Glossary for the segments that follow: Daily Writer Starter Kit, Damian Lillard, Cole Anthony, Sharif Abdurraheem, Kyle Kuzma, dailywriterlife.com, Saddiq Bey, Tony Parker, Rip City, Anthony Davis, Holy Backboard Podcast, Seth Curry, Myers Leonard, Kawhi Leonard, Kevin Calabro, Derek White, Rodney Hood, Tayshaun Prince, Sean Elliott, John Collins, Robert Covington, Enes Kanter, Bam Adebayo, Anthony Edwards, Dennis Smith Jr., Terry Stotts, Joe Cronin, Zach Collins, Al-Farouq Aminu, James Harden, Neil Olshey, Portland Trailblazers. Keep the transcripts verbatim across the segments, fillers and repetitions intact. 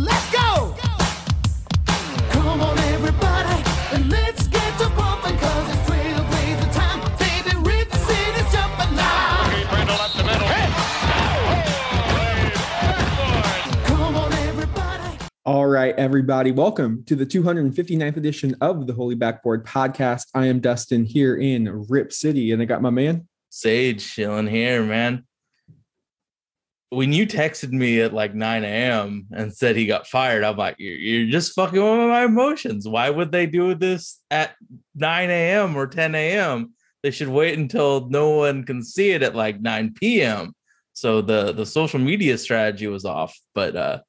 Let's go! Come on, everybody, and let's get to pumping, cause it's Trailblazer time. Baby, Rip City's jumping now. Okay, Brindle up the middle. Hey! Hey! Come on, everybody. All right, everybody, welcome to the two hundred fifty-ninth edition of the Holy Backboard Podcast. I am Dustin here in Rip City, and I got my man Sage chilling here, man. When you texted me at like nine a.m. and said he got fired, I'm like, you're, you're just fucking with my emotions. Why would they do this at nine a.m. or ten a.m.? They should wait until no one can see it at like nine p.m. So the, the social media strategy was off, but uh,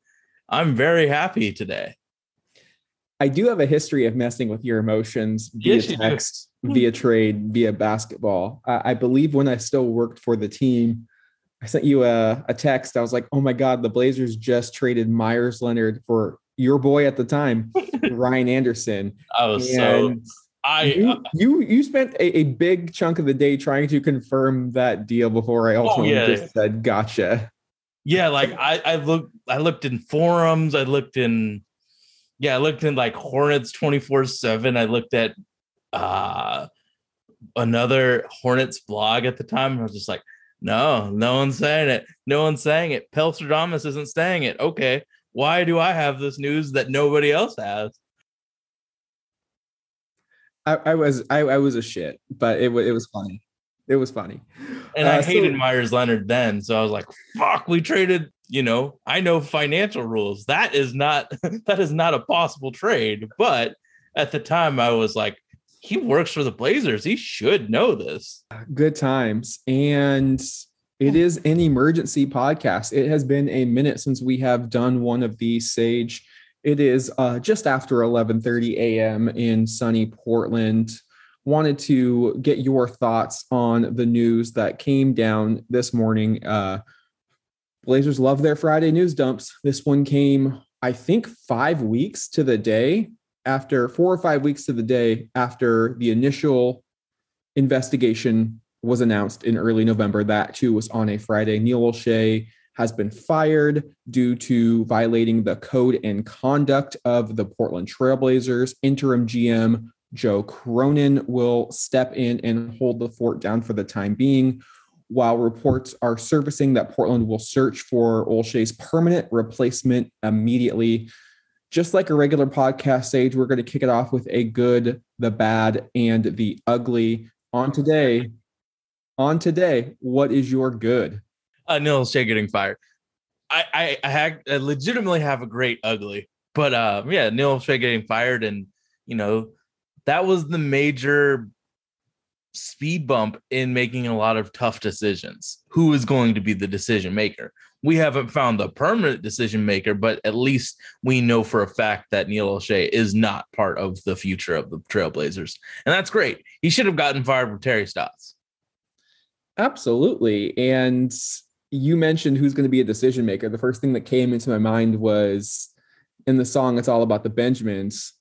I'm very happy today. I do have a history of messing with your emotions via yes, you text, do. via trade, via basketball. Uh, I believe when I still worked for the team, I sent you a, a text. I was like, oh my God, the Blazers just traded Myers Leonard for your boy at the time, Ryan Anderson. I was and so I you uh, you, you spent a, a big chunk of the day trying to confirm that deal before I ultimately oh, yeah. just said gotcha. Yeah, like I, I looked I looked in forums, I looked in yeah, I looked in like Hornets twenty-four seven. I looked at uh another Hornets blog at the time, and I was just like, No, no one's saying it. No one's saying it. Pelstradamus isn't saying it. Okay, why do I have this news that nobody else has? I, I was I, I was a shit, but it was it was funny. It was funny, and uh, I hated so, Myers Leonard then. So I was like, "Fuck, we traded." You know, I know financial rules. That is not that is not a possible trade. But at the time, I was like, he works for the Blazers. He should know this. Good times. And it is an emergency podcast. It has been a minute since we have done one of these, Sage. It is uh, just after eleven thirty a.m. in sunny Portland. Wanted to get your thoughts on the news that came down this morning. Uh, Blazers love their Friday news dumps. This one came, I think, five weeks to the day. After four or five weeks to the day after the initial investigation was announced in early November, that too was on a Friday. Neil Olshey has been fired due to violating the code and conduct of the Portland Trailblazers. Interim G M Joe Cronin will step in and hold the fort down for the time being, while reports are surfacing that Portland will search for Olshey's permanent replacement immediately. Just like a regular podcast, Sage, we're going to kick it off with a good, the bad, and the ugly. On today, on today, what is your good? Uh, Neil Olshey getting fired. I I, I, have, I legitimately have a great ugly, but uh, yeah, Neil Olshey getting fired, and you know that was the major speed bump in making a lot of tough decisions. Who is going to be the decision maker? We haven't found the permanent decision maker, but at least we know for a fact that Neil Olshey is not part of the future of the Trailblazers. And that's great. He should have gotten fired from Terry Stotts. Absolutely. And you mentioned who's going to be a decision maker. The first thing that came into my mind was in the song, It's All About the Benjamins.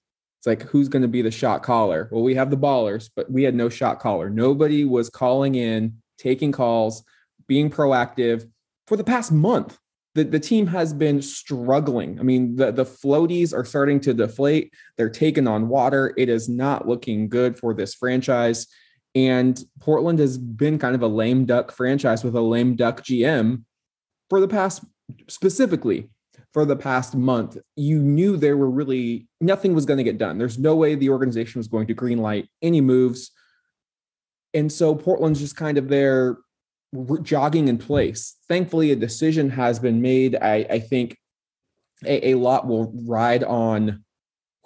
It's like, who's going to be the shot caller? Well, we have the ballers, but we had no shot caller. Nobody was calling in, taking calls, being proactive. For the past month, the, the team has been struggling. I mean, the, the floaties are starting to deflate. They're taking on water. It is not looking good for this franchise. And Portland has been kind of a lame duck franchise with a lame duck G M for the past, specifically for the past month. You knew there were really nothing was going to get done. There's no way the organization was going to greenlight any moves. And so Portland's just kind of there, jogging in place. Thankfully, a decision has been made. I, I think a, a lot will ride on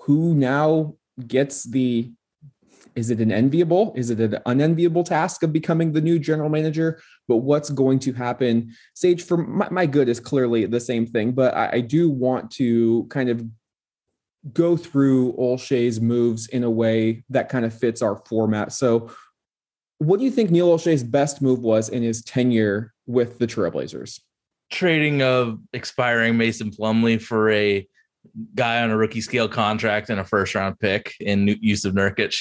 who now gets the, is it an enviable? Is it an unenviable task of becoming the new general manager? But what's going to happen? Sage, for my, my good is clearly the same thing, but I, I do want to kind of go through Olshey's moves in a way that kind of fits our format. So what do you think Neil Olshey's best move was in his tenure with the Trailblazers? Trading of expiring Mason Plumlee for a guy on a rookie scale contract and a first round pick in Jusuf Nurkić.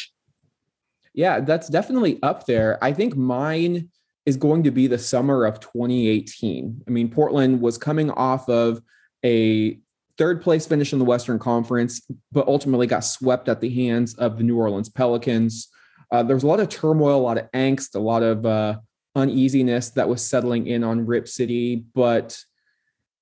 Yeah, that's definitely up there. I think mine is going to be the summer of twenty eighteen. I mean, Portland was coming off of a third place finish in the Western Conference, but ultimately got swept at the hands of the New Orleans Pelicans. Uh, there was a lot of turmoil, a lot of angst, a lot of uh, uneasiness that was settling in on Rip City, but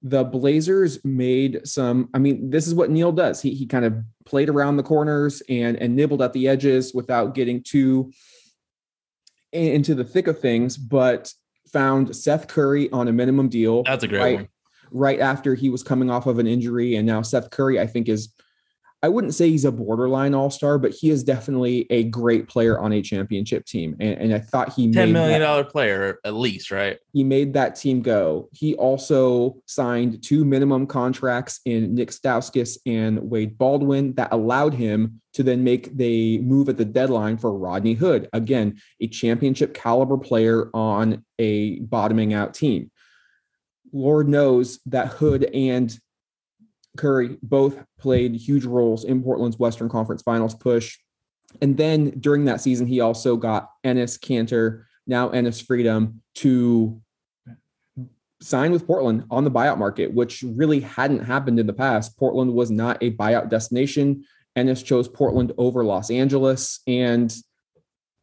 the Blazers made some, I mean, this is what Neil does. He he kind of played around the corners and, and nibbled at the edges without getting too into the thick of things, but found Seth Curry on a minimum deal. That's a great right, one. Right after he was coming off of an injury. And now Seth Curry, I think is, I wouldn't say he's a borderline all-star, but he is definitely a great player on a championship team. And, and I thought he made ten million dollars player at least, right? He made that team go. He also signed two minimum contracts in Nick Stauskas and Wade Baldwin that allowed him to then make the move at the deadline for Rodney Hood. Again, a championship caliber player on a bottoming out team. Lord knows that Hood and Curry both played huge roles in Portland's Western Conference Finals push. And then during that season, he also got Enes Kanter, now Enes Freedom, to sign with Portland on the buyout market, which really hadn't happened in the past. Portland was not a buyout destination. Enes chose Portland over Los Angeles. And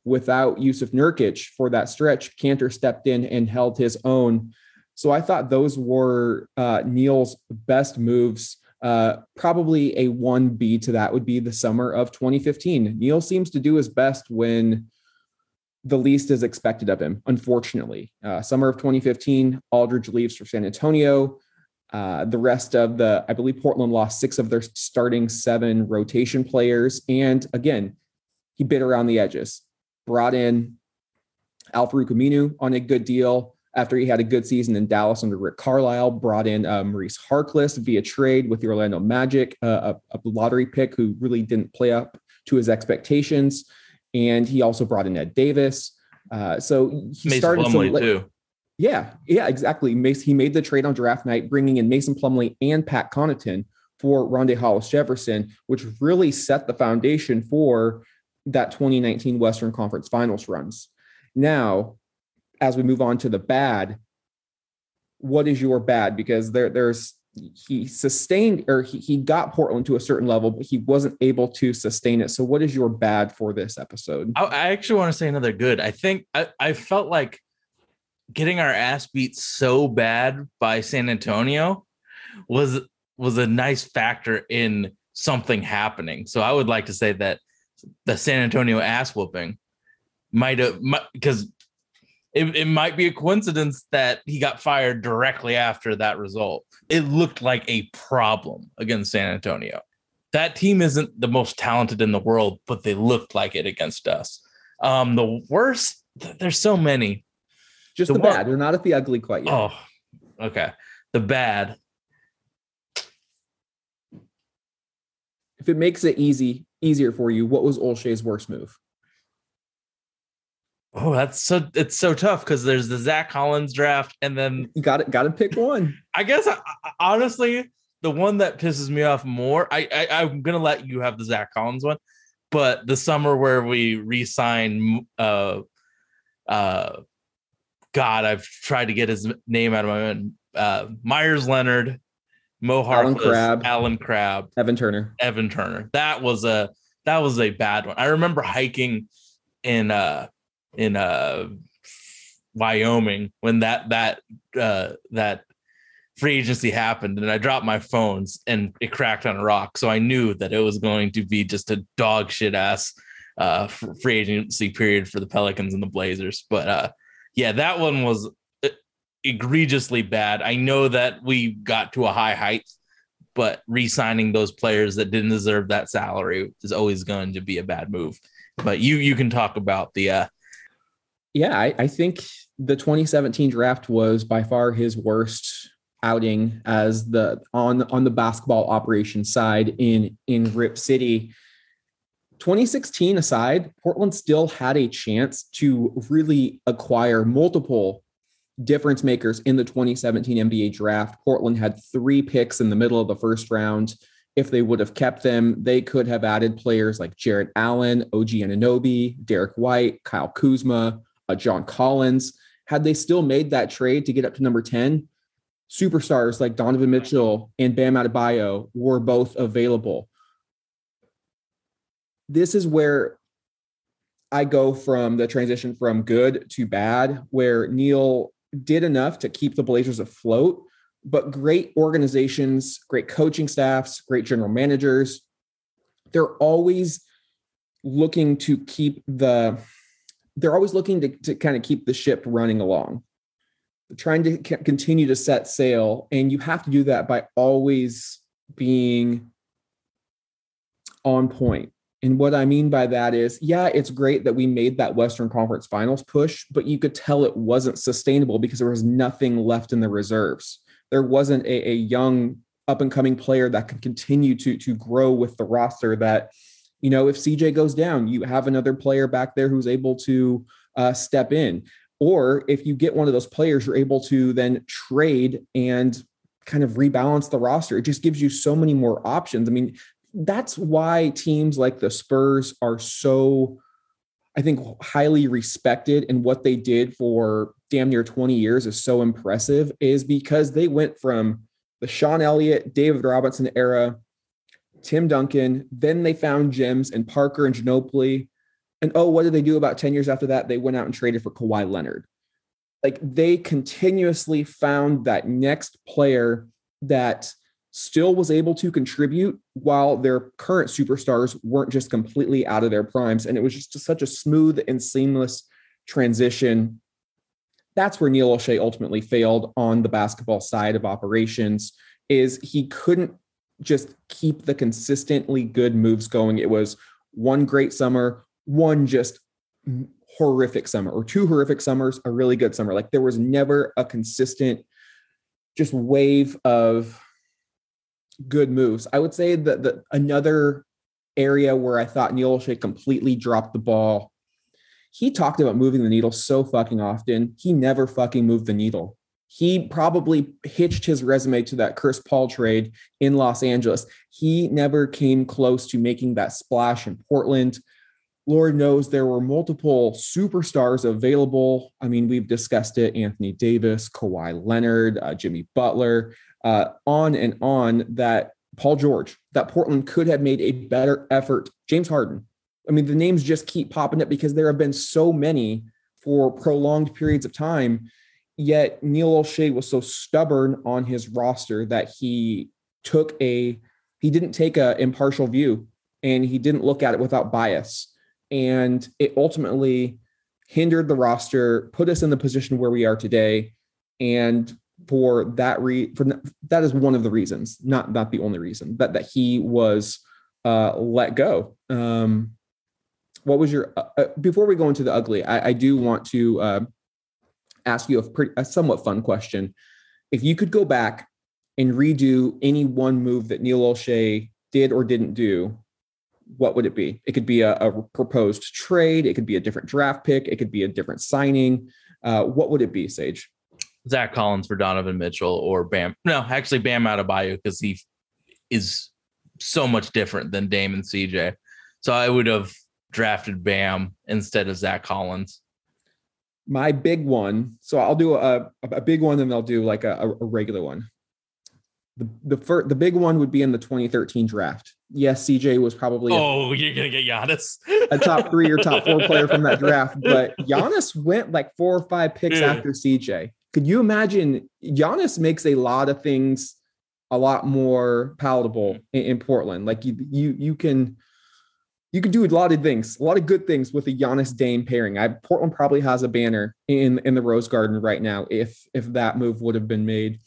without Jusuf Nurkić for that stretch, Kanter stepped in and held his own. So I thought those were uh, Neil's best moves. Uh, probably a one B to that would be the summer of twenty fifteen. Neil seems to do his best when the least is expected of him, unfortunately. Uh, summer of twenty fifteen, Aldridge leaves for San Antonio. Uh, the rest of the, I believe Portland lost six of their starting seven rotation players. And again, he bit around the edges, brought in Al-Farouq Aminu on a good deal. After he had a good season in Dallas under Rick Carlisle, brought in uh, Maurice Harkless via trade with the Orlando Magic, uh, a, a lottery pick who really didn't play up to his expectations. And he also brought in Ed Davis. Uh, so he Mason started Plumlee some, too. Yeah, yeah, exactly. Mace, he made the trade on draft night, bringing in Mason Plumlee and Pat Connaughton for Rondae Hollis-Jefferson, which really set the foundation for that twenty nineteen Western Conference Finals runs. Now, as we move on to the bad, what is your bad? Because there, there's he sustained or he, he got Portland to a certain level, but he wasn't able to sustain it. So what is your bad for this episode? I, I actually want to say another good. I think I, I felt like getting our ass beat so bad by San Antonio was was a nice factor in something happening. So I would like to say that the San Antonio ass whooping might have, because It, it might be a coincidence that he got fired directly after that result. It looked like a problem against San Antonio. That team isn't the most talented in the world, but they looked like it against us. Um, the worst, there's so many. Just the, the bad. One, we're not at the ugly quite yet. Oh, okay. The bad. If it makes it easy, easier for you, what was Olshey's worst move? Oh, that's so it's so tough because there's the Zach Collins draft, and then you got it. Got to pick one. I guess I, I, honestly, the one that pisses me off more. I, I I'm gonna let you have the Zach Collins one, but the summer where we re-sign. Uh, uh, God, I've tried to get his name out of my mind. Uh, Myers Leonard, Mo Harkless, Alan Crabb, Evan Turner, Evan Turner. That was a that was a bad one. I remember hiking in. Uh, in uh Wyoming when that that uh that free agency happened, and I dropped my phones and it cracked on a rock, so I knew that it was going to be just a dog shit ass uh free agency period for the Pelicans and the Blazers. But uh yeah, that one was egregiously bad. I know that we got to a high height, but re-signing those players that didn't deserve that salary is always going to be a bad move. But you you can talk about the uh Yeah, I, I think the twenty seventeen draft was by far his worst outing as the on on the basketball operations side in in Rip City. twenty sixteen aside, Portland still had a chance to really acquire multiple difference makers in the twenty seventeen N B A draft. Portland had three picks in the middle of the first round. If they would have kept them, they could have added players like Jared Allen, O G Anunoby, Derek White, Kyle Kuzma, John Collins. Had they still made that trade to get up to number ten, superstars like Donovan Mitchell and Bam Adebayo were both available. This is where I go from the transition from good to bad, where Neil did enough to keep the Blazers afloat, but great organizations, great coaching staffs, great general managers, they're always looking to keep the, they're always looking to, to kind of keep the ship running along, trying to c- continue to set sail. And you have to do that by always being on point. And what I mean by that is, yeah, it's great that we made that Western Conference Finals push, but you could tell it wasn't sustainable because there was nothing left in the reserves. There wasn't a, a young up-and-coming player that could continue to, to grow with the roster that, you know, if C J goes down, you have another player back there who's able to uh, step in. Or if you get one of those players, you're able to then trade and kind of rebalance the roster. It just gives you so many more options. I mean, that's why teams like the Spurs are so, I think, highly respected, and what they did for damn near twenty years is so impressive, is because they went from the Sean Elliott, David Robinson era, Tim Duncan, then they found gems in Parker and Ginobili. And oh, what did they do about ten years after that? They went out and traded for Kawhi Leonard. Like, they continuously found that next player that still was able to contribute while their current superstars weren't just completely out of their primes. And it was just such a smooth and seamless transition. That's where Neil Olshey ultimately failed on the basketball side of operations, is he couldn't just keep the consistently good moves going. It was one great summer, one just horrific summer, or two horrific summers, a really good summer. Like, there was never a consistent just wave of good moves. I would say that the, another area where I thought Neil Olshey completely dropped the ball, he talked about moving the needle so fucking often. He never fucking moved the needle. He probably hitched his resume to that Chris Paul trade in Los Angeles. He never came close to making that splash in Portland. Lord knows there were multiple superstars available. I mean, we've discussed it. Anthony Davis, Kawhi Leonard, uh, Jimmy Butler, uh, on and on, that Paul George, that Portland could have made a better effort. James Harden. I mean, the names just keep popping up because there have been so many for prolonged periods of time. Yet Neil Olshey was so stubborn on his roster that he took a, he didn't take an impartial view, and he didn't look at it without bias. And it ultimately hindered the roster, put us in the position where we are today. And for that re- for that is one of the reasons, not not the only reason, that that he was uh, let go. Um, what was your uh, before we go into the ugly? I, I do want to uh, ask you a, pretty, a somewhat fun question. If you could go back and redo any one move that Neil Olshey did or didn't do, what would it be? It could be a, a proposed trade. It could be a different draft pick. It could be a different signing. Uh, what would it be, Sage? Zach Collins for Donovan Mitchell, or Bam. No, actually Bam Adebayo, because he is so much different than Dame and C J. So I would have drafted Bam instead of Zach Collins. My big one. So I'll do a, a big one, and I'll do like a, a regular one. The the, fir- the big one would be in the twenty thirteen draft. Yes, C J was probably oh, a, you're gonna get Giannis, a top three or top four player from that draft. But Giannis went like four or five picks yeah. after C J. Could you imagine? Giannis makes a lot of things a lot more palatable in, in Portland. Like you, you, you can, you can do a lot of things, a lot of good things with a Giannis Dame pairing. I Portland probably has a banner in in the Rose Garden right now if if that move would have been made.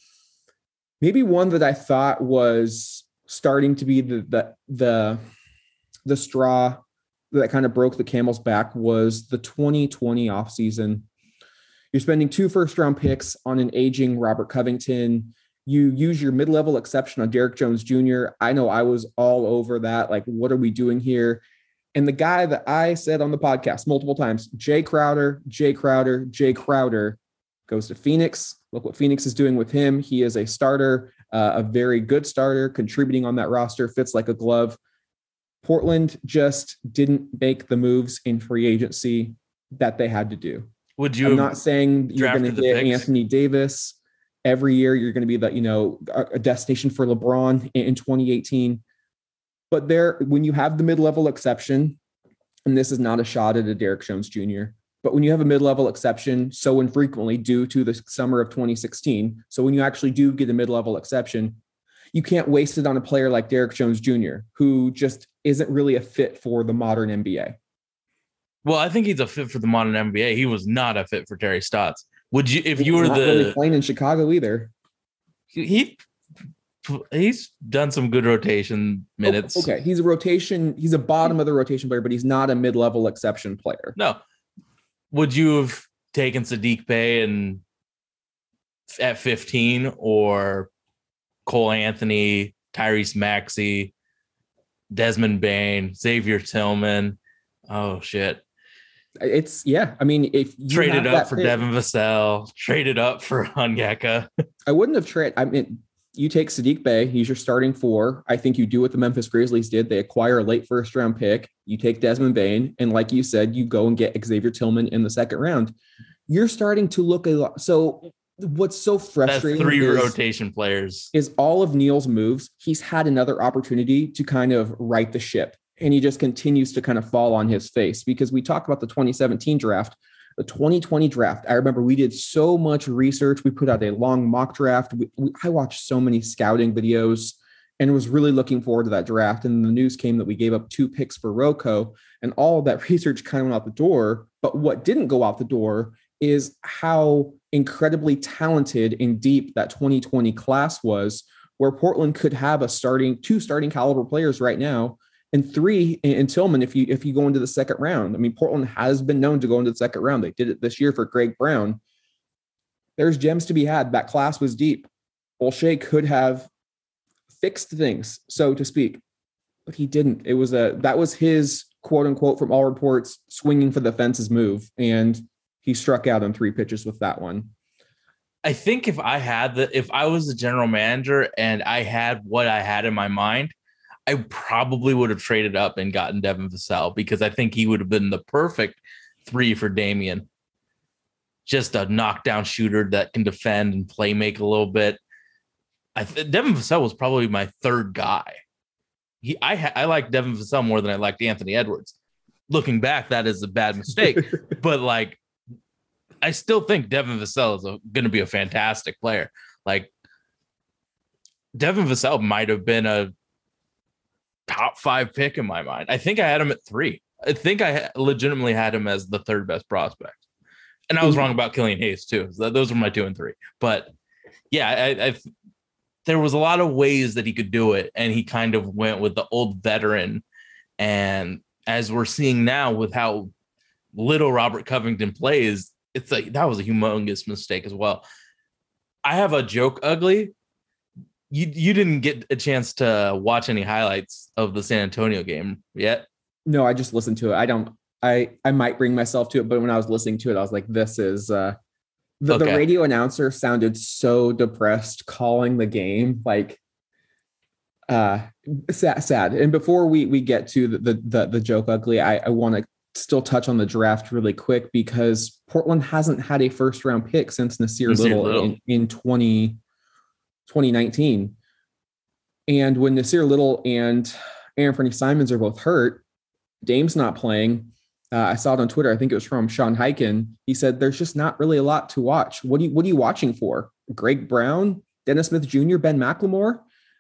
Maybe one that I thought was starting to be the, the the the straw that kind of broke the camel's back was the twenty twenty offseason. You're spending two first round picks on an aging Robert Covington. You use your mid-level exception on Derrick Jones Junior I know I was all over that. Like, what are we doing here? And the guy that I said on the podcast multiple times, Jay Crowder, Jay Crowder, Jay Crowder, goes to Phoenix. Look what Phoenix is doing with him. He is a starter, uh, a very good starter, contributing on that roster, fits like a glove. Portland just didn't make the moves in free agency that they had to do. Would you? I'm not saying you're going to get picks? Anthony Davis. Every year you're going to be the, you know, a destination for LeBron in twenty eighteen. But there, when you have the mid-level exception, and this is not a shot at a Derrick Jones Junior, but when you have a mid-level exception so infrequently due to the summer of twenty sixteen, so when you actually do get a mid-level exception, you can't waste it on a player like Derrick Jones Junior, who just isn't really a fit for the modern N B A. Well, I think he's a fit for the modern N B A. He was not a fit for Terry Stotts. Would you, if he's you were not the really playing in Chicago either? He he's done some good rotation minutes. Okay, he's a rotation. He's a bottom of the rotation player, but he's not a mid-level exception player. No. Would you have taken Saddiq Bey and at fifteen, or Cole Anthony, Tyrese Maxey, Desmond Bain, Xavier Tillman? Oh shit! It's yeah. I mean, if you traded up for pick, Devin Vassell, traded up for Onyeka. I wouldn't have traded. I mean, you take Saddiq Bey. He's your starting four. I think you do what the Memphis Grizzlies did. They acquire a late first round pick. You take Desmond Bain. And like you said, you go and get Xavier Tillman in the second round. You're starting to look a lot. So what's so frustrating That's three is, rotation players is all of Neil's moves. He's had another opportunity to kind of right the ship, and he just continues to kind of fall on his face, because we talked about the twenty seventeen draft, the twenty twenty draft. I remember we did so much research. We put out a long mock draft. We, we, I watched so many scouting videos and was really looking forward to that draft. And the news came that we gave up two picks for Rocco, and all of that research kind of went out the door. But what didn't go out the door is how incredibly talented and deep that twenty twenty class was, where Portland could have a starting two starting caliber players right now. And three in Tillman, if you if you go into the second round. I mean, Portland has been known to go into the second round. They did it this year for Greg Brown. There's gems to be had. That class was deep. Olshey could have fixed things, so to speak, but he didn't. It was a that was his quote unquote, from all reports, swinging for the fences move, and he struck out on three pitches with that one. I think if I had the if I was the general manager and I had what I had in my mind, I probably would have traded up and gotten Devin Vassell, because I think he would have been the perfect three for Damian. Just a knockdown shooter that can defend and play make a little bit. I th- Devin Vassell was probably my third guy. He, I, ha- I liked Devin Vassell more than I liked Anthony Edwards. Looking back, that is a bad mistake. But like, I still think Devin Vassell is going to be a fantastic player. Like, Devin Vassell might have been a top five pick in my mind. I think I had him at three. I think I legitimately had him as the third best prospect. And I was wrong about Killian Hayes too. So those were my two and three. But yeah, I, I there was a lot of ways that he could do it. And he kind of went with the old veteran. And as we're seeing now with how little Robert Covington plays, it's like, that was a humongous mistake as well. I have a joke ugly. You you didn't get a chance to watch any highlights of the San Antonio game yet? No, I just listened to it. I don't. I I might bring myself to it, but when I was listening to it, I was like, "This is." Uh, the, okay. The radio announcer sounded so depressed calling the game, like, uh, sad. sad. And before we we get to the the the, the joke ugly, I, I want to still touch on the draft really quick, because Portland hasn't had a first round pick since Nasir, Nasir Little, Little in, in twenty. twenty nineteen. And when Nasir Little and Anthony Simons are both hurt, Dame's not playing. Uh, I saw it on Twitter. I think it was from Sean Hyken. He said, there's just not really a lot to watch. What do you, what are you watching for? Greg Brown, Dennis Smith Junior, Ben McLemore.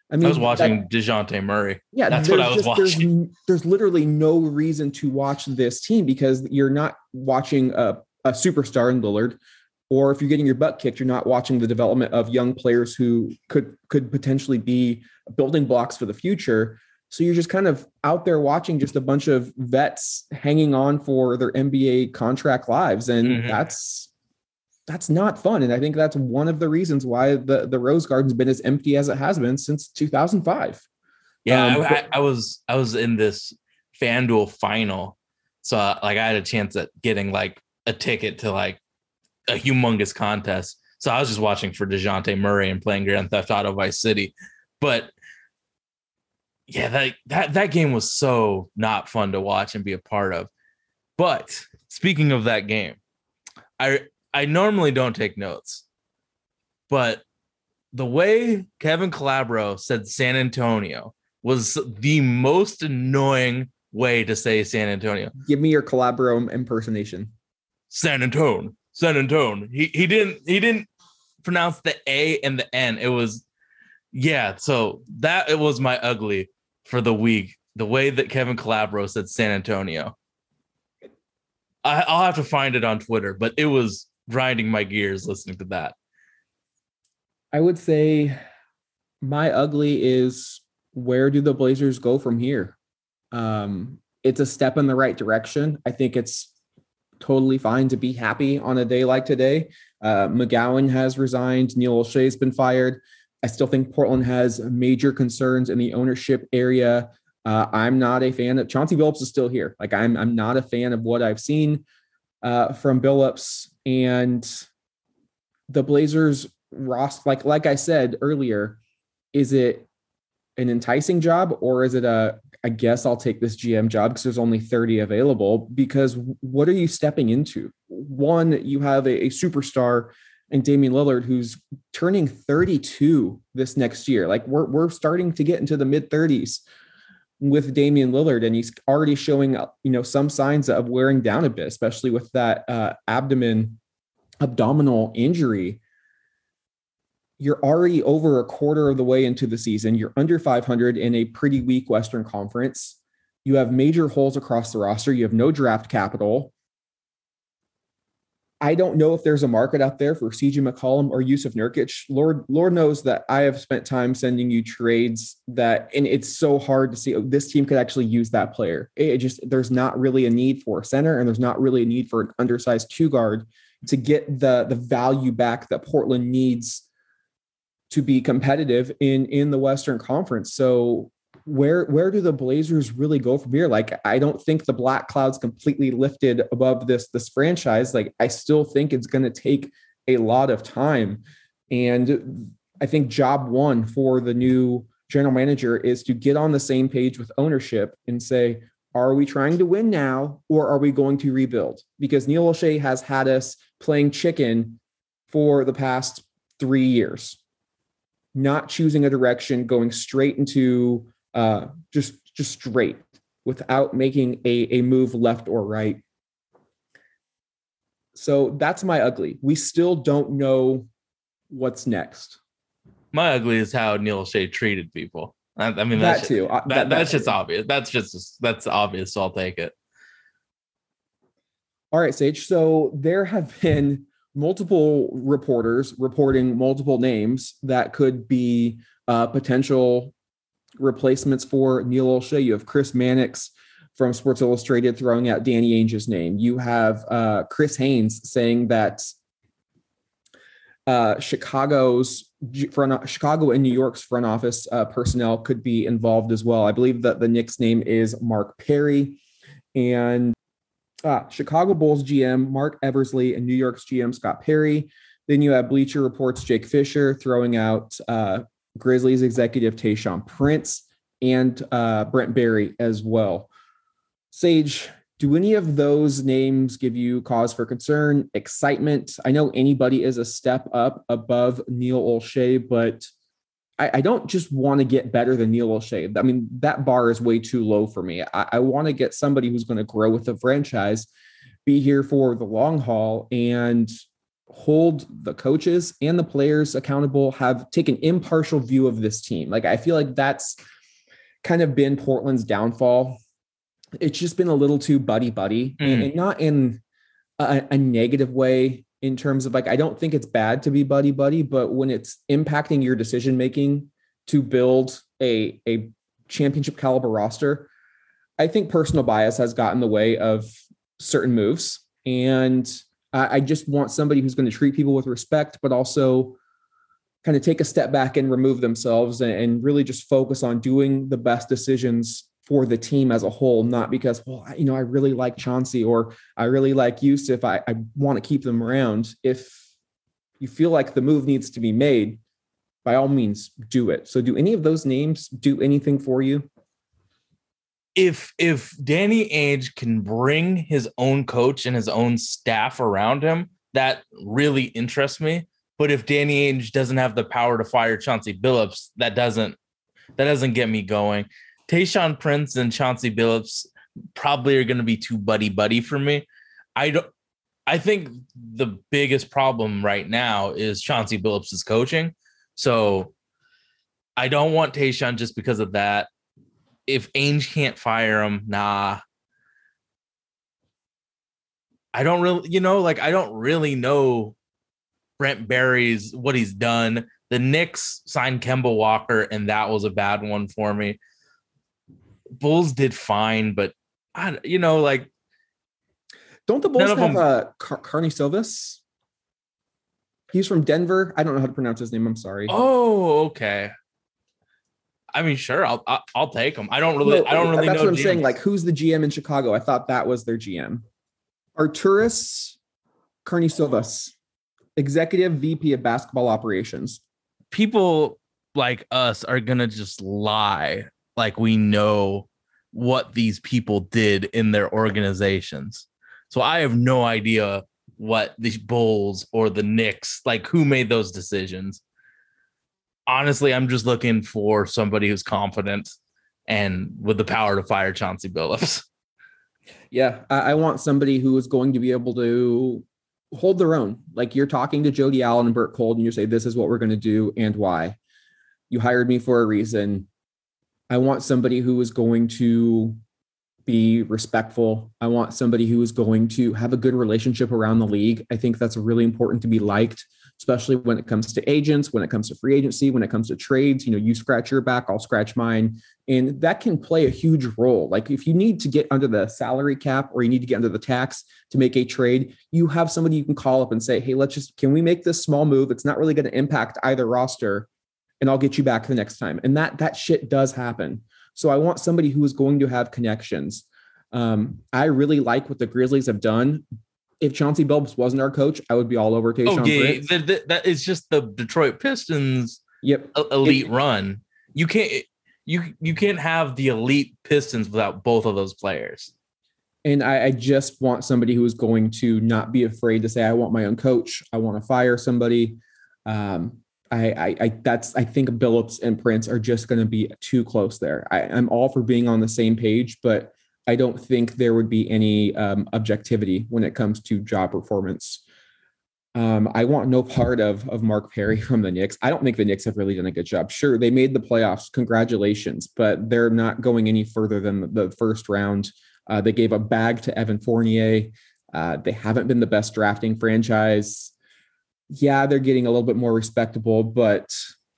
I mean, I was watching that, DeJounte Murray. Yeah. That's what I was just, watching. There's, there's literally no reason to watch this team, because you're not watching a, a superstar in Lillard. Or if you're getting your butt kicked, you're not watching the development of young players who could could potentially be building blocks for the future. So you're just kind of out there watching just a bunch of vets hanging on for their N B A contract lives. And mm-hmm. that's that's not fun. And I think that's one of the reasons why the, the Rose Garden's been as empty as it has been since two thousand five. Yeah, um, I, I, I was I was in this FanDuel final. So uh, like I had a chance at getting like a ticket to like a humongous contest. So I was just watching for DeJounte Murray and playing Grand Theft Auto Vice City. But yeah, that, that, that game was so not fun to watch and be a part of. But speaking of that game, I, I normally don't take notes, but the way Kevin Calabro said San Antonio was the most annoying way to say San Antonio. Give me your Calabro impersonation. San Antone, San Antone. He he didn't he didn't pronounce the A and the N. It was yeah. So that it was my ugly for the week. The way that Kevin Calabro said San Antonio. I, I'll have to find it on Twitter, but it was grinding my gears listening to that. I would say my ugly is, where do the Blazers go from here? Um, it's a step in the right direction. I think it's totally fine to be happy on a day like today. Uh, McGowan has resigned. Neil Olshey has been fired. I still think Portland has major concerns in the ownership area. Uh, I'm not a fan of Chauncey Billups is still here. Like I'm, I'm not a fan of what I've seen uh, from Billups and the Blazers roster. Like, like I said earlier, is it an enticing job or is it a, I guess I'll take this G M job because there's only thirty available? Because what are you stepping into? One, you have a, a superstar and Damian Lillard, who's turning thirty-two this next year. Like we're, we're starting to get into the mid thirties with Damian Lillard, and he's already showing up, you know, some signs of wearing down a bit, especially with that uh, abdomen abdominal injury. You're already over a quarter of the way into the season. You're under five hundred in a pretty weak Western Conference. You have major holes across the roster. You have no draft capital. I don't know if there's a market out there for C J McCollum or Jusuf Nurkić. Lord, Lord knows that I have spent time sending you trades that, and it's so hard to see, oh, this team could actually use that player. It just, there's not really a need for a center, and there's not really a need for an undersized two guard to get the, the value back that Portland needs to be competitive in, in the Western Conference. So where, where do the Blazers really go from here? Like, I don't think the black cloud's completely lifted above this, this franchise. Like, I still think it's going to take a lot of time. And I think job one for the new general manager is to get on the same page with ownership and say, are we trying to win now, or are we going to rebuild? Because Neil Olshey has had us playing chicken for the past three years. Not choosing a direction, going straight into uh, just just straight without making a, a move left or right. So that's my ugly. We still don't know what's next. My ugly is how Neil Olshey treated people. I, I mean, that's that too. Just, that, that, that that's just obvious. That's just that's obvious. So I'll take it. All right, Sage. So there have been multiple reporters reporting multiple names that could be uh, potential replacements for Neil Olshey. You have Chris Mannix from Sports Illustrated throwing out Danny Ainge's name. You have uh, Chris Haynes saying that uh, Chicago's front, Chicago and New York's front office uh, personnel could be involved as well. I believe that the Knicks name is Mark Perry, and Ah, Chicago Bulls G M Mark Eversley and New York's G M Scott Perry. Then you have Bleacher Report's Jake Fisher throwing out uh, Grizzlies executive Tayshaun Prince and uh, Brent Berry as well. Sage, do any of those names give you cause for concern, excitement? I know anybody is a step up above Neil Olshey, but I, I don't just want to get better than Neil Olshey. I mean, that bar is way too low for me. I, I want to get somebody who's going to grow with the franchise, be here for the long haul, and hold the coaches and the players accountable, have take an impartial view of this team. Like, I feel like that's kind of been Portland's downfall. It's just been a little too buddy-buddy, mm-hmm. and, and not in a, a negative way. In terms of like, I don't think it's bad to be buddy buddy, but when it's impacting your decision making to build a, a championship caliber roster, I think personal bias has gotten in the way of certain moves. And I, I just want somebody who's going to treat people with respect, but also kind of take a step back and remove themselves and, and really just focus on doing the best decisions for the team as a whole, not because, well, you know, I really like Chauncey or I really like Jusuf. I, I want to keep them around. If you feel like the move needs to be made, by all means, do it. So do any of those names do anything for you? If if Danny Ainge can bring his own coach and his own staff around him, that really interests me. But if Danny Ainge doesn't have the power to fire Chauncey Billups, that doesn't that doesn't get me going. Tayshaun Prince and Chauncey Billups probably are going to be too buddy buddy for me. I don't. I think the biggest problem right now is Chauncey Billups' coaching. So I don't want Tayshaun just because of that. If Ainge can't fire him, nah. I don't really, you know, like I don't really know Brent Berry's, what he's done. The Knicks signed Kemba Walker, and that was a bad one for me. Bulls did fine, but I, you know, like. Don't the Bulls have them, uh, Car- Carney Silvis? He's from Denver. I don't know how to pronounce his name. I'm sorry. Oh, okay. I mean, sure, I'll I'll, I'll take him. I don't really, no, I don't really. That's know what I'm G Ms. Saying. Like, who's the G M in Chicago? I thought that was their G M. Arturas Carney Silvis, executive V P of basketball operations. People like us are gonna just lie, like we know what these people did in their organizations. So I have no idea what the Bulls or the Knicks, like who made those decisions. Honestly, I'm just looking for somebody who's confident and with the power to fire Chauncey Billups. Yeah, I want somebody who is going to be able to hold their own. Like you're talking to Jody Allen and Burt Cold and you say, this is what we're going to do and why. You hired me for a reason. I want somebody who is going to be respectful. I want somebody who is going to have a good relationship around the league. I think that's really important to be liked, especially when it comes to agents, when it comes to free agency, when it comes to trades. You know, you scratch your back, I'll scratch mine. And that can play a huge role. Like if you need to get under the salary cap or you need to get under the tax to make a trade, you have somebody you can call up and say, hey, let's just, can we make this small move? It's not really going to impact either roster and I'll get you back the next time. And that, that shit does happen. So I want somebody who is going to have connections. Um, I really like what the Grizzlies have done. If Chauncey Billups wasn't our coach, I would be all over Tayshaun oh, yeah, Prince. The, the, that is just the Detroit Pistons yep. elite it, run. You can't you you can't have the elite Pistons without both of those players. And I, I just want somebody who is going to not be afraid to say, I want my own coach. I want to fire somebody. Um, I, I, I that's I think Billups and Prince are just going to be too close there. I, I'm all for being on the same page, but I don't think there would be any um, objectivity when it comes to job performance. Um, I want no part of of Mark Perry from the Knicks. I don't think the Knicks have really done a good job. Sure, they made the playoffs. Congratulations, but they're not going any further than the first round. Uh, they gave a bag to Evan Fournier. Uh, they haven't been the best drafting franchise. Yeah, they're getting a little bit more respectable, but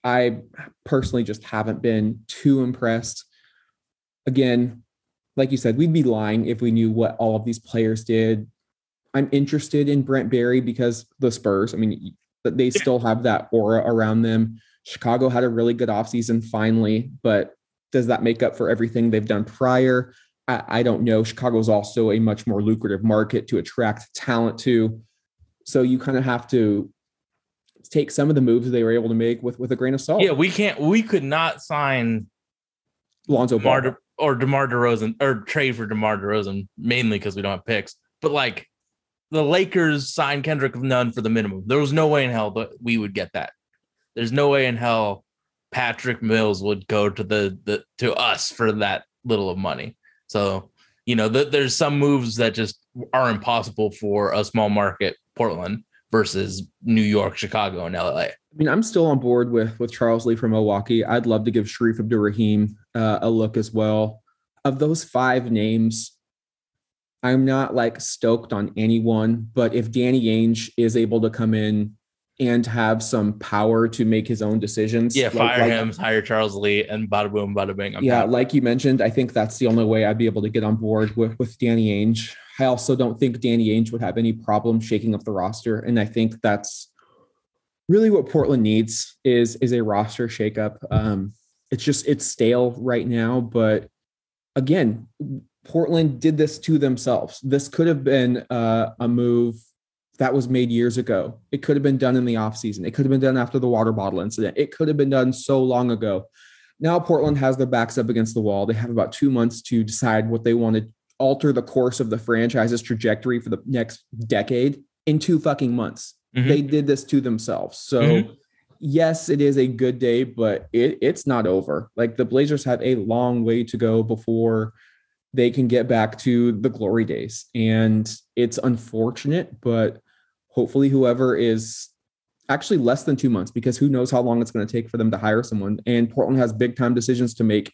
I personally just haven't been too impressed. Again, like you said, we'd be lying if we knew what all of these players did. I'm interested in Brent Berry because the Spurs, I mean, they still have that aura around them. Chicago had a really good offseason finally, but does that make up for everything they've done prior? I, I don't know. Chicago's also a much more lucrative market to attract talent to. So you kind of have to take some of the moves they were able to make with, with a grain of salt. Yeah, we can't, we could not sign Lonzo Ball DeMar De, or DeMar DeRozan or trade for DeMar DeRozan mainly because we don't have picks. But like the Lakers signed Kendrick Nunn for the minimum. There was no way in hell that we would get that. There's no way in hell Patrick Mills would go to the, the to us for that little of money. So you know, th- there's some moves that just are impossible for a small market. Portland versus New York, Chicago, and L A. I mean, I'm still on board with with Charles Lee from Milwaukee. I'd love to give Sharif Abdurraheem uh, a look as well. Of those five names, I'm not like stoked on anyone, but if Danny Ainge is able to come in and have some power to make his own decisions. Yeah, fire like, him, like, hire Charles Lee, and bada boom, bada bing. I'm yeah, down. Like you mentioned, I think that's the only way I'd be able to get on board with, with Danny Ainge. I also don't think Danny Ainge would have any problem shaking up the roster, and I think that's really what Portland needs is, is a roster shakeup. Um, it's just, it's stale right now, but again, Portland did this to themselves. This could have been uh, a move that was made years ago. It could have been done in the offseason. It could have been done after the water bottle incident. It could have been done so long ago. Now Portland has their backs up against the wall. They have about two months to decide what they want to alter the course of the franchise's trajectory for the next decade in two fucking months. Mm-hmm. They did this to themselves. So mm-hmm. yes, it is a good day, but it, it's not over. Like, the Blazers have a long way to go before they can get back to the glory days. And it's unfortunate, but hopefully whoever is actually less than two months, because who knows how long it's going to take for them to hire someone. And Portland has big time decisions to make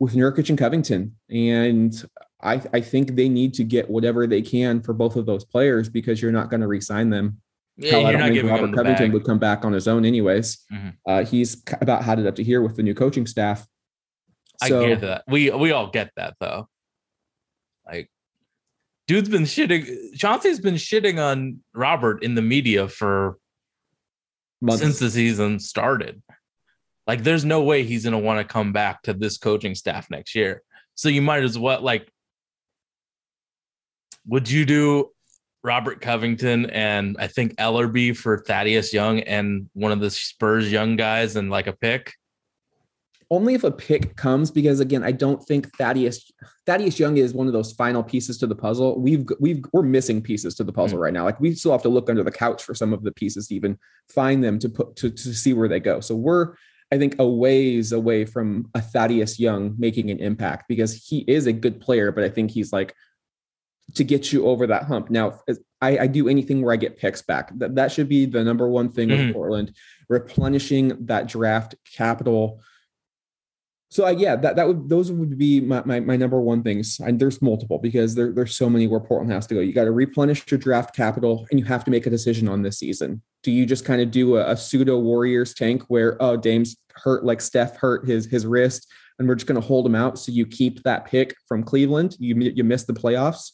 with Nurkić and Covington. And I, I think they need to get whatever they can for both of those players, because you're not going to re-sign them. Yeah, Hell, I don't think Robert Covington would come back on his own anyways. Mm-hmm. Uh, he's about had it up to here with the new coaching staff. So, I get that. We we all get that, though. Like, dude's been shitting. Chauncey's been shitting on Robert in the media for months since the season started. Like, there's no way he's going to want to come back to this coaching staff next year. So you might as well, like, would you do Robert Covington and I think Ellerby for Thaddeus Young and one of the Spurs young guys and like a pick? Only if a pick comes, because again, I don't think Thaddeus Thaddeus Young is one of those final pieces to the puzzle. We've we've we're missing pieces to the puzzle mm-hmm. right now. Like, we still have to look under the couch for some of the pieces to even find them to put to, to see where they go. So we're, I think, a ways away from a Thaddeus Young making an impact, because he is a good player, but I think he's like to get you over that hump. Now, I, I do anything where I get picks back. That that should be the number one thing mm-hmm. with Portland, replenishing that draft capital. So uh, yeah, that, that would, those would be my, my, my number one things. And there's multiple, because there, there's so many where Portland has to go. You got to replenish your draft capital, and you have to make a decision on this season. Do you just kind of do a, a pseudo Warriors tank where, oh, Dame's hurt, like Steph hurt his, his wrist, and we're just going to hold him out. So you keep that pick from Cleveland. You, you miss the playoffs.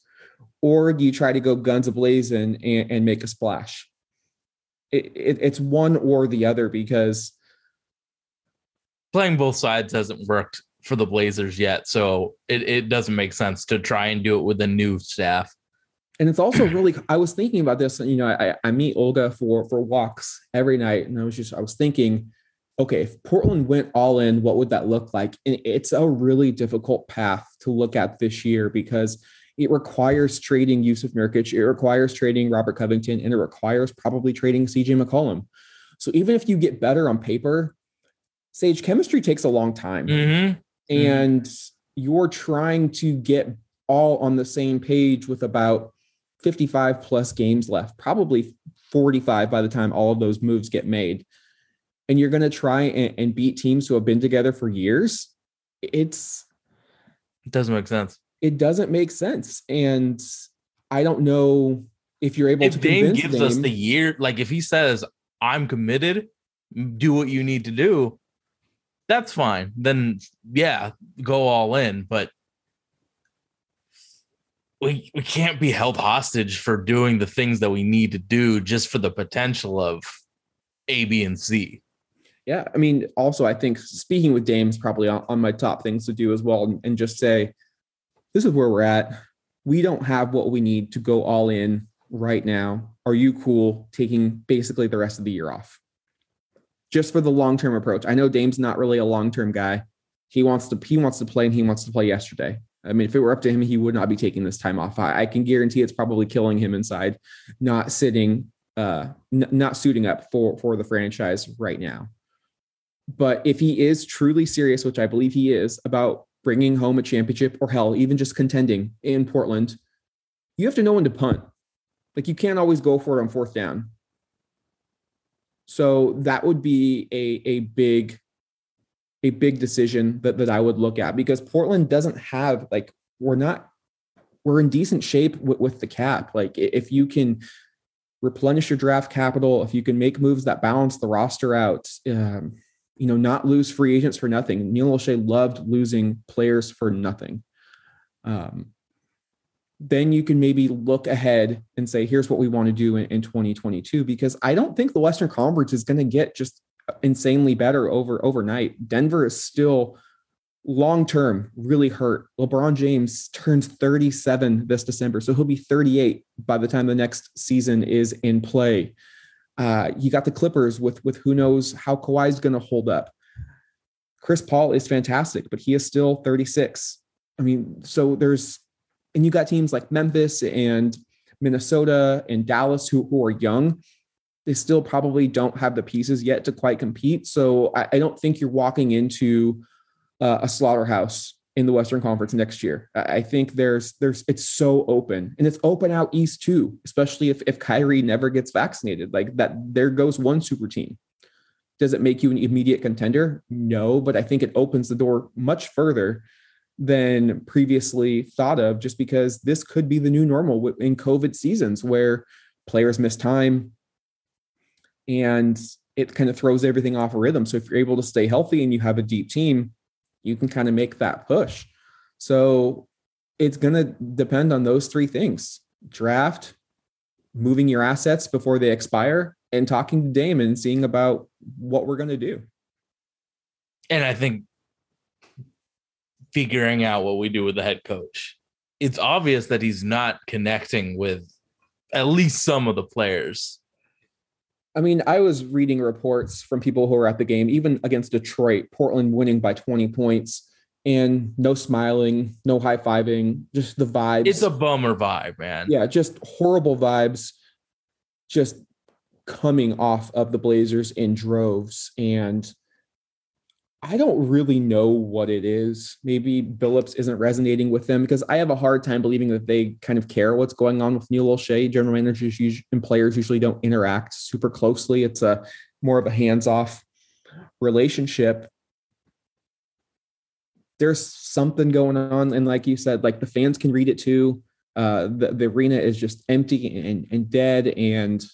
Or do you try to go guns ablazing and, and make a splash? It, it, it's one or the other, because playing both sides hasn't worked for the Blazers yet, so it, it doesn't make sense to try and do it with a new staff. And it's also really, I was thinking about this, you know, I, I meet Olga for, for walks every night, and I was just, I was thinking, okay, if Portland went all in, what would that look like? And it's a really difficult path to look at this year, because it requires trading Jusuf Nurkić, it requires trading Robert Covington, and it requires probably trading C J McCollum. So even if you get better on paper, Sage, chemistry takes a long time, mm-hmm. and mm-hmm. you're trying to get all on the same page with about fifty-five plus games left, probably forty-five by the time all of those moves get made. And you're going to try and, and beat teams who have been together for years. It's, it doesn't make sense. It doesn't make sense. And I don't know if you're able if to Dame gives Dame, us the year. Like, if he says, I'm committed, do what you need to do, that's fine. Then, yeah, go all in. But we we can't be held hostage for doing the things that we need to do just for the potential of A, B, and C. Yeah, I mean, also, I think speaking with Dame is probably on, on my top things to do as well, and, and just say, this is where we're at. We don't have what we need to go all in right now. Are you cool taking basically the rest of the year off? Just for the long-term approach. I know Dame's not really a long-term guy. He wants to he wants to play, and he wants to play yesterday. I mean, if it were up to him, he would not be taking this time off. I, I can guarantee it's probably killing him inside, not sitting, uh, n- not suiting up for, for the franchise right now. But if he is truly serious, which I believe he is, about bringing home a championship, or hell, even just contending in Portland, you have to know when to punt. Like, you can't always go for it on fourth down. So that would be a, a big, a big decision that, that I would look at, because Portland doesn't have, like, we're not, we're in decent shape with, with the cap. Like, if you can replenish your draft capital, if you can make moves that balance the roster out, um, you know, not lose free agents for nothing. Neil Olshey loved losing players for nothing. Um, then you can maybe look ahead and say, here's what we want to do in, in twenty twenty-two, because I don't think the Western Conference is going to get just insanely better over overnight. Denver is still long-term really hurt. LeBron James turns thirty-seven this December, so he'll be thirty-eight by the time the next season is in play. Uh, you got the Clippers with, with who knows how Kawhi is going to hold up. Chris Paul is fantastic, but he is still thirty-six. I mean, so there's, and you got teams like Memphis and Minnesota and Dallas who, who are young, They still probably don't have the pieces yet to quite compete. So I, I don't think you're walking into uh, a slaughterhouse in the Western Conference next year. I, I think there's, there's, it's so open, and it's open out East too, especially if, if Kyrie never gets vaccinated, like that, there goes one super team. Does it make you an immediate contender? No, but I think it opens the door much further than previously thought of, just because this could be the new normal in COVID seasons where players miss time, and it kind of throws everything off a rhythm. So if you're able to stay healthy and you have a deep team, you can kind of make that push. So it's going to depend on those three things: draft, moving your assets before they expire, and talking to Dame and seeing about what we're going to do. And I think figuring out what we do with the head coach. It's obvious that he's not connecting with at least some of the players. I mean, I was reading reports from people who were at the game, even against Detroit, Portland winning by twenty points, and no smiling, no high-fiving, just the vibes. It's a bummer vibe, man. Yeah, just horrible vibes just coming off of the Blazers in droves. And I don't really know what it is. Maybe Billups isn't resonating with them, because I have a hard time believing that they kind of care what's going on with Neil Olshey. General managers and players usually don't interact super closely. It's a more of a hands-off relationship. There's something going on. And like you said, like the fans can read it too. Uh, the, the arena is just empty and, and dead. And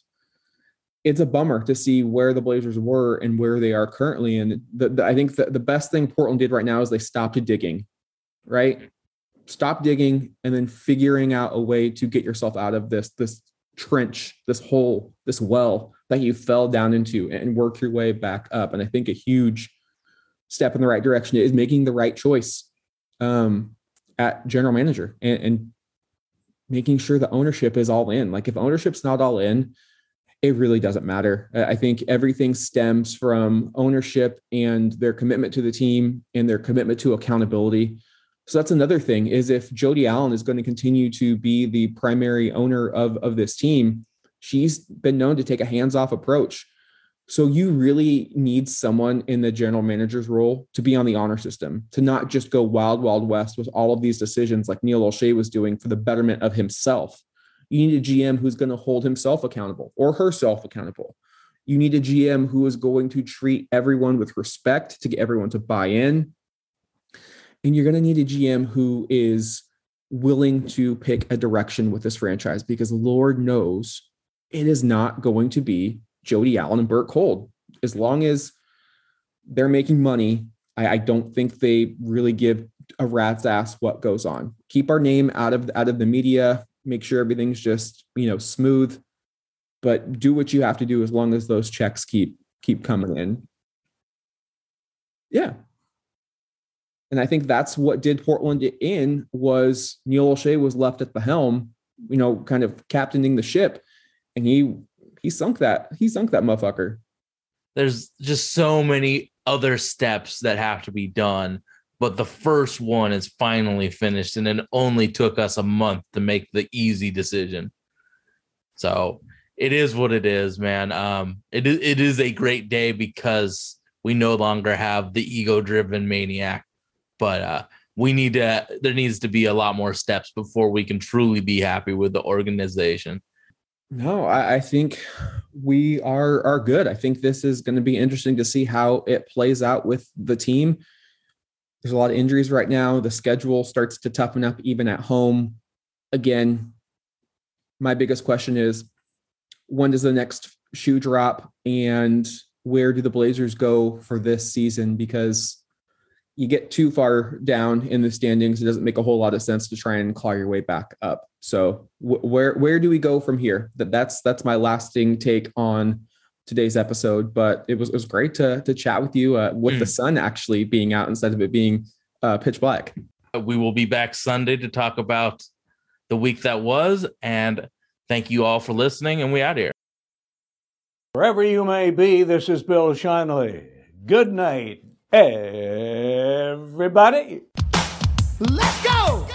it's a bummer to see where the Blazers were and where they are currently. And the, the, I think the, the best thing Portland did right now is they stopped digging, right? Stop digging and then figuring out a way to get yourself out of this, this trench, this hole, this well that you fell down into, and work your way back up. And I think a huge step in the right direction is making the right choice um, at general manager and, and making sure the ownership is all in. Like if ownership's not all in, it really doesn't matter. I think everything stems from ownership and their commitment to the team and their commitment to accountability. So that's another thing, is if Jody Allen is going to continue to be the primary owner of, of this team, she's been known to take a hands-off approach. So you really need someone in the general manager's role to be on the honor system, to not just go wild, wild west with all of these decisions like Neil Olshey was doing for the betterment of himself. You need a G M who's going to hold himself accountable or herself accountable. You need a G M who is going to treat everyone with respect to get everyone to buy in. And you're going to need a G M who is willing to pick a direction with this franchise, because Lord knows it is not going to be Jody Allen and Burt Cold. As long as they're making money, I, I don't think they really give a rat's ass what goes on. Keep our name out of, out of the media. Make sure everything's just, you know, smooth, but do what you have to do as long as those checks keep, keep coming in. Yeah. And I think that's what did Portland in, was Neil Olshey was left at the helm, you know, kind of captaining the ship. And he, he sunk that, he sunk that motherfucker. There's just so many other steps that have to be done, but the first one is finally finished, and it only took us a month to make the easy decision. So it is what it is, man. Um, it is, it is a great day because we no longer have the ego-driven maniac, but uh, we need to, there needs to be a lot more steps before we can truly be happy with the organization. No, I, I think we are, are good. I think this is going to be interesting to see how it plays out with the team. There's a lot of injuries right now. The schedule starts to toughen up even at home. Again, my biggest question is, when does the next shoe drop, and where do the Blazers go for this season? Because you get too far down in the standings, it doesn't make a whole lot of sense to try and claw your way back up. So wh- where where do we go from here? That that's that's my lasting take on today's episode, but it was it was great to to chat with you uh, with mm. the sun actually being out instead of it being uh, pitch black. We will be back Sunday to talk about the week that was, and thank you all for listening, and we out here. Wherever you may be, this is Bill Shinley. Good night, everybody. Let's go!